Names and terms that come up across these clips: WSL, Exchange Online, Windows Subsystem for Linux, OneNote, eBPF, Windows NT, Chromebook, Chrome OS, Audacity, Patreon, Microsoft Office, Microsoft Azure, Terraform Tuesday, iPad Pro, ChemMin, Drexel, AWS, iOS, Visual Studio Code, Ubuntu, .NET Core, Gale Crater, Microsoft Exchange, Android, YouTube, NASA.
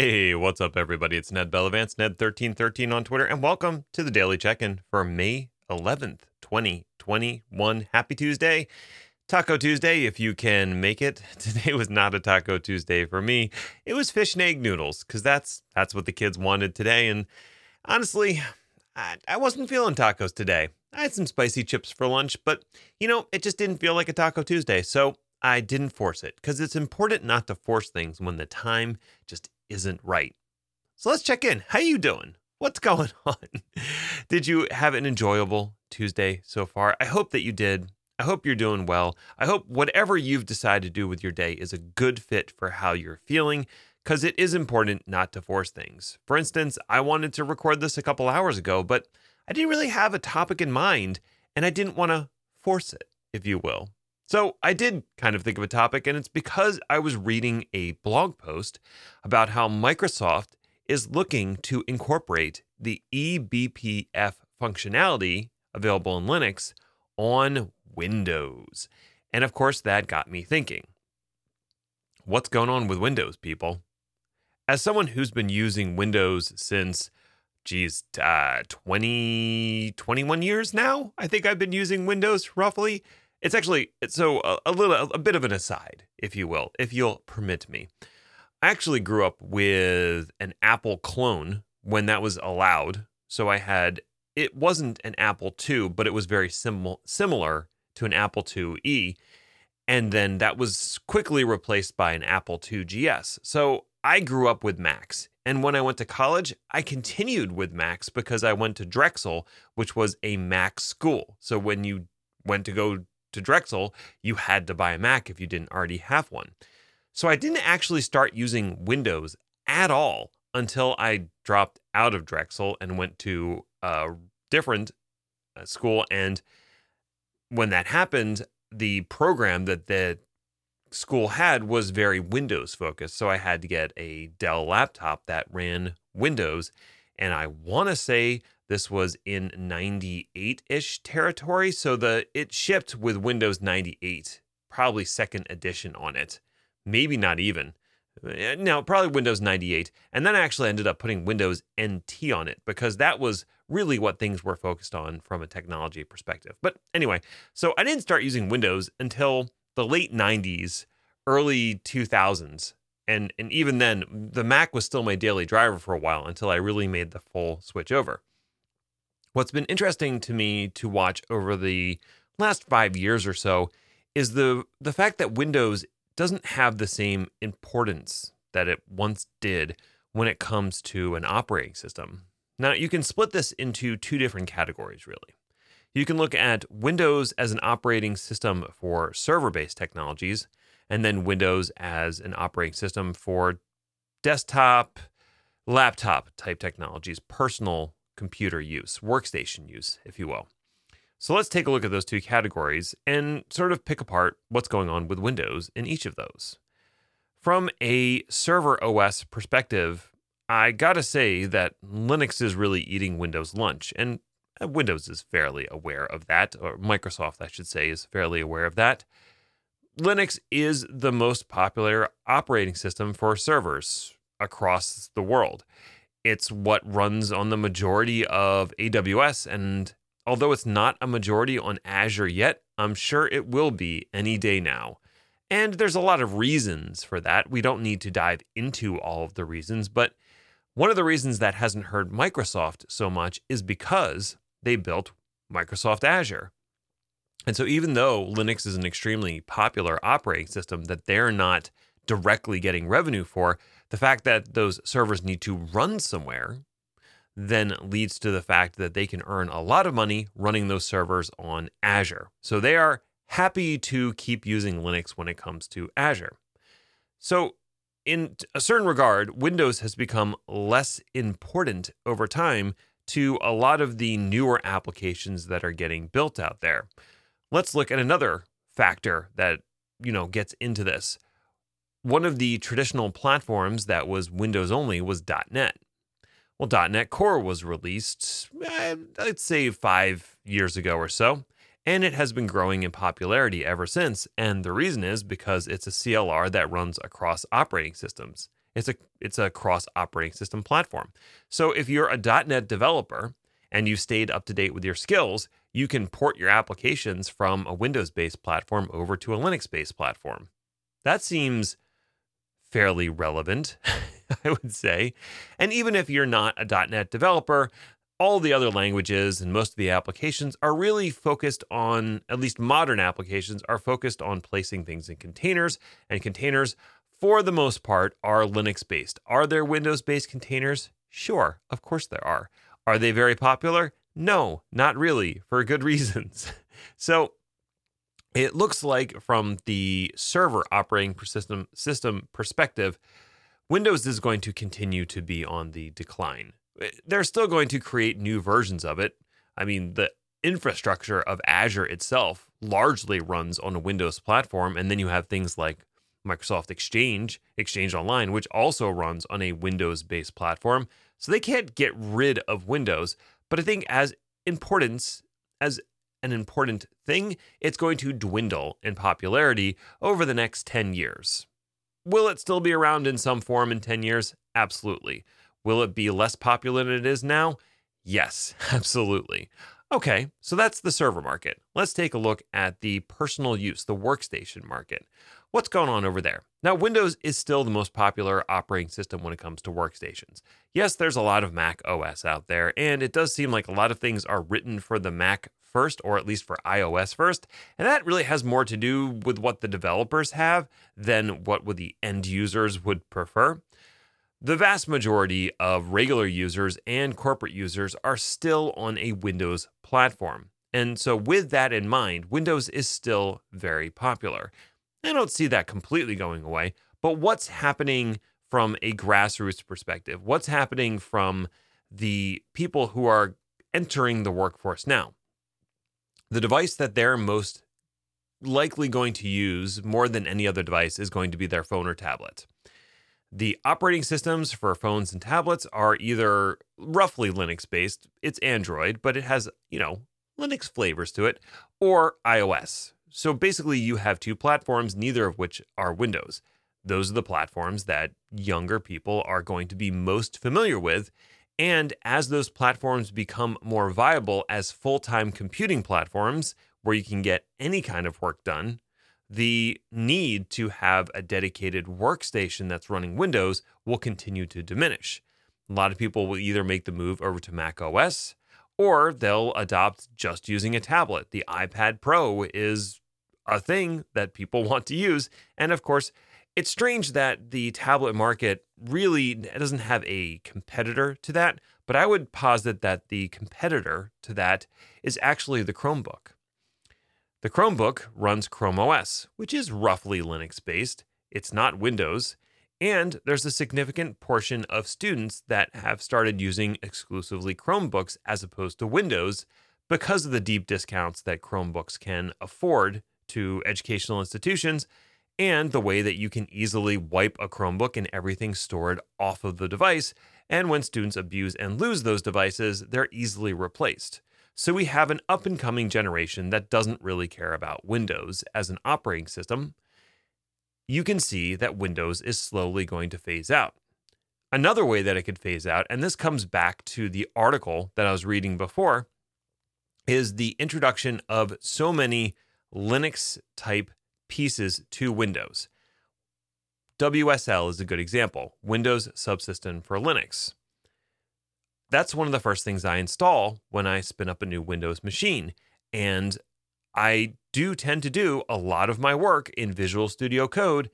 Hey, what's up, everybody? It's Ned Bellavance, Ned1313 on Twitter, and welcome to the Daily Check-In for May 11th, 2021. Happy Tuesday, Taco Tuesday, if you can make it. Today was not a Taco Tuesday for me. It was fish and egg noodles, because that's what the kids wanted today. And honestly, I wasn't feeling tacos today. I had some spicy chips for lunch, but, you know, it just didn't feel like a Taco Tuesday, so I didn't force it, because it's important not to force things when the time just isn't right. So let's check in. How you doing? What's going on? Did you have an enjoyable Tuesday so far? I hope that you did. I hope you're doing well. I hope whatever you've decided to do with your day is a good fit for how you're feeling, because it is important not to force things. For instance, I wanted to record this a couple hours ago, but I didn't really have a topic in mind, and I didn't want to force it, if you will. So I did kind of think of a topic, and it's because I was reading a blog post about how Microsoft is looking to incorporate the eBPF functionality available in Linux on Windows. And of course, that got me thinking, what's going on with Windows, people? As someone who's been using Windows since 21 years now, I think I've been using Windows roughly. It's actually, a bit of an aside, if you will, if you'll permit me. I actually grew up with an Apple clone when that was allowed. So it wasn't an Apple II, but it was very similar to an Apple IIe. And then that was quickly replaced by an Apple IIgs. So I grew up with Macs. And when I went to college, I continued with Macs because I went to Drexel, which was a Mac school. So when you went to go to Drexel, you had to buy a Mac if you didn't already have one. So I didn't actually start using Windows at all until I dropped out of Drexel and went to a different school. And when that happened, the program that the school had was very Windows focused. So I had to get a Dell laptop that ran Windows. And I want to say this was in 98-ish territory, so it shipped with Windows 98, probably second edition on it. Maybe not even. No, probably Windows 98. And then I actually ended up putting Windows NT on it because that was really what things were focused on from a technology perspective. But anyway, so I didn't start using Windows until the late 90s, early 2000s. And even then, the Mac was still my daily driver for a while until I really made the full switch over. What's been interesting to me to watch over the last 5 years or so is the fact that Windows doesn't have the same importance that it once did when it comes to an operating system. Now, you can split this into two different categories, really. You can look at Windows as an operating system for server-based technologies, and then Windows as an operating system for desktop, laptop-type technologies, personal computer use, workstation use, if you will. So let's take a look at those two categories and sort of pick apart what's going on with Windows in each of those. From a server OS perspective, I gotta say that Linux is really eating Windows lunch, and Windows is fairly aware of that, or Microsoft, I should say, is fairly aware of that. Linux is the most popular operating system for servers across the world. It's what runs on the majority of AWS, and although it's not a majority on Azure yet, I'm sure it will be any day now. And there's a lot of reasons for that. We don't need to dive into all of the reasons, but one of the reasons that hasn't hurt Microsoft so much is because they built Microsoft Azure. And so even though Linux is an extremely popular operating system that they're not directly getting revenue for, the fact that those servers need to run somewhere then leads to the fact that they can earn a lot of money running those servers on Azure. So they are happy to keep using Linux when it comes to Azure. So in a certain regard, Windows has become less important over time to a lot of the newer applications that are getting built out there. Let's look at another factor that, you know, gets into this. One of the traditional platforms that was Windows only was .NET. Well, .NET Core was released, I'd say 5 years ago or so, and it has been growing in popularity ever since. And the reason is because it's a CLR that runs across operating systems. It's a cross-operating system platform. So if you're a .NET developer and you've stayed up to date with your skills, you can port your applications from a Windows-based platform over to a Linux-based platform. That seems fairly relevant, I would say. And even if you're not a .NET developer, all the other languages and most of the applications are really focused on, at least modern applications, are focused on placing things in containers. And containers, for the most part, are Linux-based. Are there Windows-based containers? Sure, of course there are. Are they very popular? No, not really, for good reasons. So it looks like from the server operating system perspective, Windows is going to continue to be on the decline. They're still going to create new versions of it. I mean, the infrastructure of Azure itself largely runs on a Windows platform, and then you have things like Microsoft Exchange, Exchange Online, which also runs on a Windows-based platform. So they can't get rid of Windows, but I think as an important thing, it's going to dwindle in popularity over the next 10 years. Will it still be around in some form in 10 years? Absolutely. Will it be less popular than it is now? Yes, absolutely. Okay, so that's the server market. Let's take a look at the personal use, the workstation market. What's going on over there? Now, Windows is still the most popular operating system when it comes to workstations. Yes, there's a lot of Mac OS out there, and it does seem like a lot of things are written for the Mac first, or at least for iOS first, and that really has more to do with what the developers have than what the end users would prefer. The vast majority of regular users and corporate users are still on a Windows platform. And so with that in mind, Windows is still very popular. I don't see that completely going away, but what's happening from a grassroots perspective? What's happening from the people who are entering the workforce now? The device that they're most likely going to use more than any other device is going to be their phone or tablet. The operating systems for phones and tablets are either roughly Linux-based, it's Android, but it has, Linux flavors to it, or iOS. So basically you have two platforms, neither of which are Windows. Those are the platforms that younger people are going to be most familiar with. And as those platforms become more viable as full-time computing platforms, where you can get any kind of work done, the need to have a dedicated workstation that's running Windows will continue to diminish. A lot of people will either make the move over to Mac OS, or they'll adopt just using a tablet. The iPad Pro is a thing that people want to use. And of course, it's strange that the tablet market really doesn't have a competitor to that, but I would posit that the competitor to that is actually the Chromebook. The Chromebook runs Chrome OS, which is roughly Linux-based. It's not Windows. And there's a significant portion of students that have started using exclusively Chromebooks as opposed to Windows because of the deep discounts that Chromebooks can afford to educational institutions and the way that you can easily wipe a Chromebook and everything stored off of the device. And when students abuse and lose those devices, they're easily replaced. So we have an up-and-coming generation that doesn't really care about Windows as an operating system. You can see that Windows is slowly going to phase out. Another way that it could phase out, and this comes back to the article that I was reading before, is the introduction of so many Linux-type pieces to Windows. WSL is a good example, Windows Subsystem for Linux. That's one of the first things I install when I spin up a new Windows machine. And I do tend to do a lot of my work in Visual Studio Code,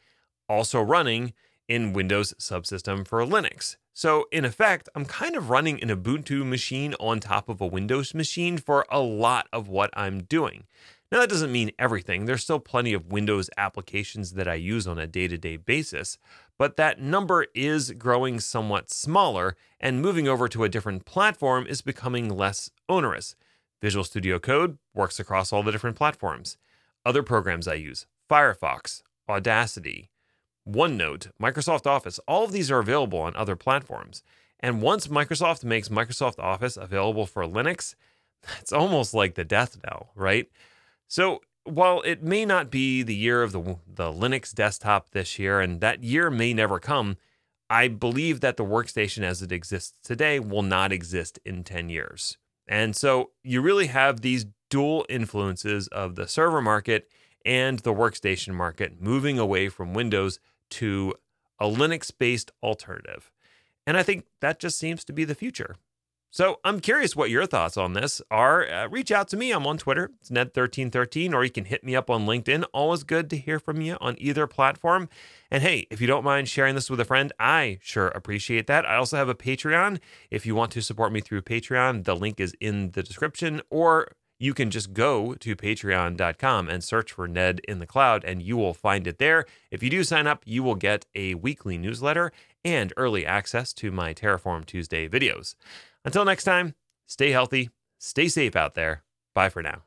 also running in Windows Subsystem for Linux. So in effect, I'm kind of running an Ubuntu machine on top of a Windows machine for a lot of what I'm doing. Now, that doesn't mean everything. There's still plenty of Windows applications that I use on a day-to-day basis, but that number is growing somewhat smaller, and moving over to a different platform is becoming less onerous. Visual Studio Code works across all the different platforms. Other programs I use, Firefox, Audacity, OneNote, Microsoft Office, all of these are available on other platforms. And once Microsoft makes Microsoft Office available for Linux, it's almost like the death knell, right? So while it may not be the year of the Linux desktop this year, and that year may never come, I believe that the workstation as it exists today will not exist in 10 years. And so you really have these dual influences of the server market and the workstation market moving away from Windows to a Linux-based alternative. And I think that just seems to be the future. So I'm curious what your thoughts on this are. Reach out to me. I'm on Twitter. It's Ned1313, or you can hit me up on LinkedIn. Always good to hear from you on either platform. And hey, if you don't mind sharing this with a friend, I sure appreciate that. I also have a Patreon. If you want to support me through Patreon, the link is in the description, or you can just go to patreon.com and search for Ned in the Cloud, and you will find it there. If you do sign up, you will get a weekly newsletter and early access to my Terraform Tuesday videos. Until next time, stay healthy, stay safe out there. Bye for now.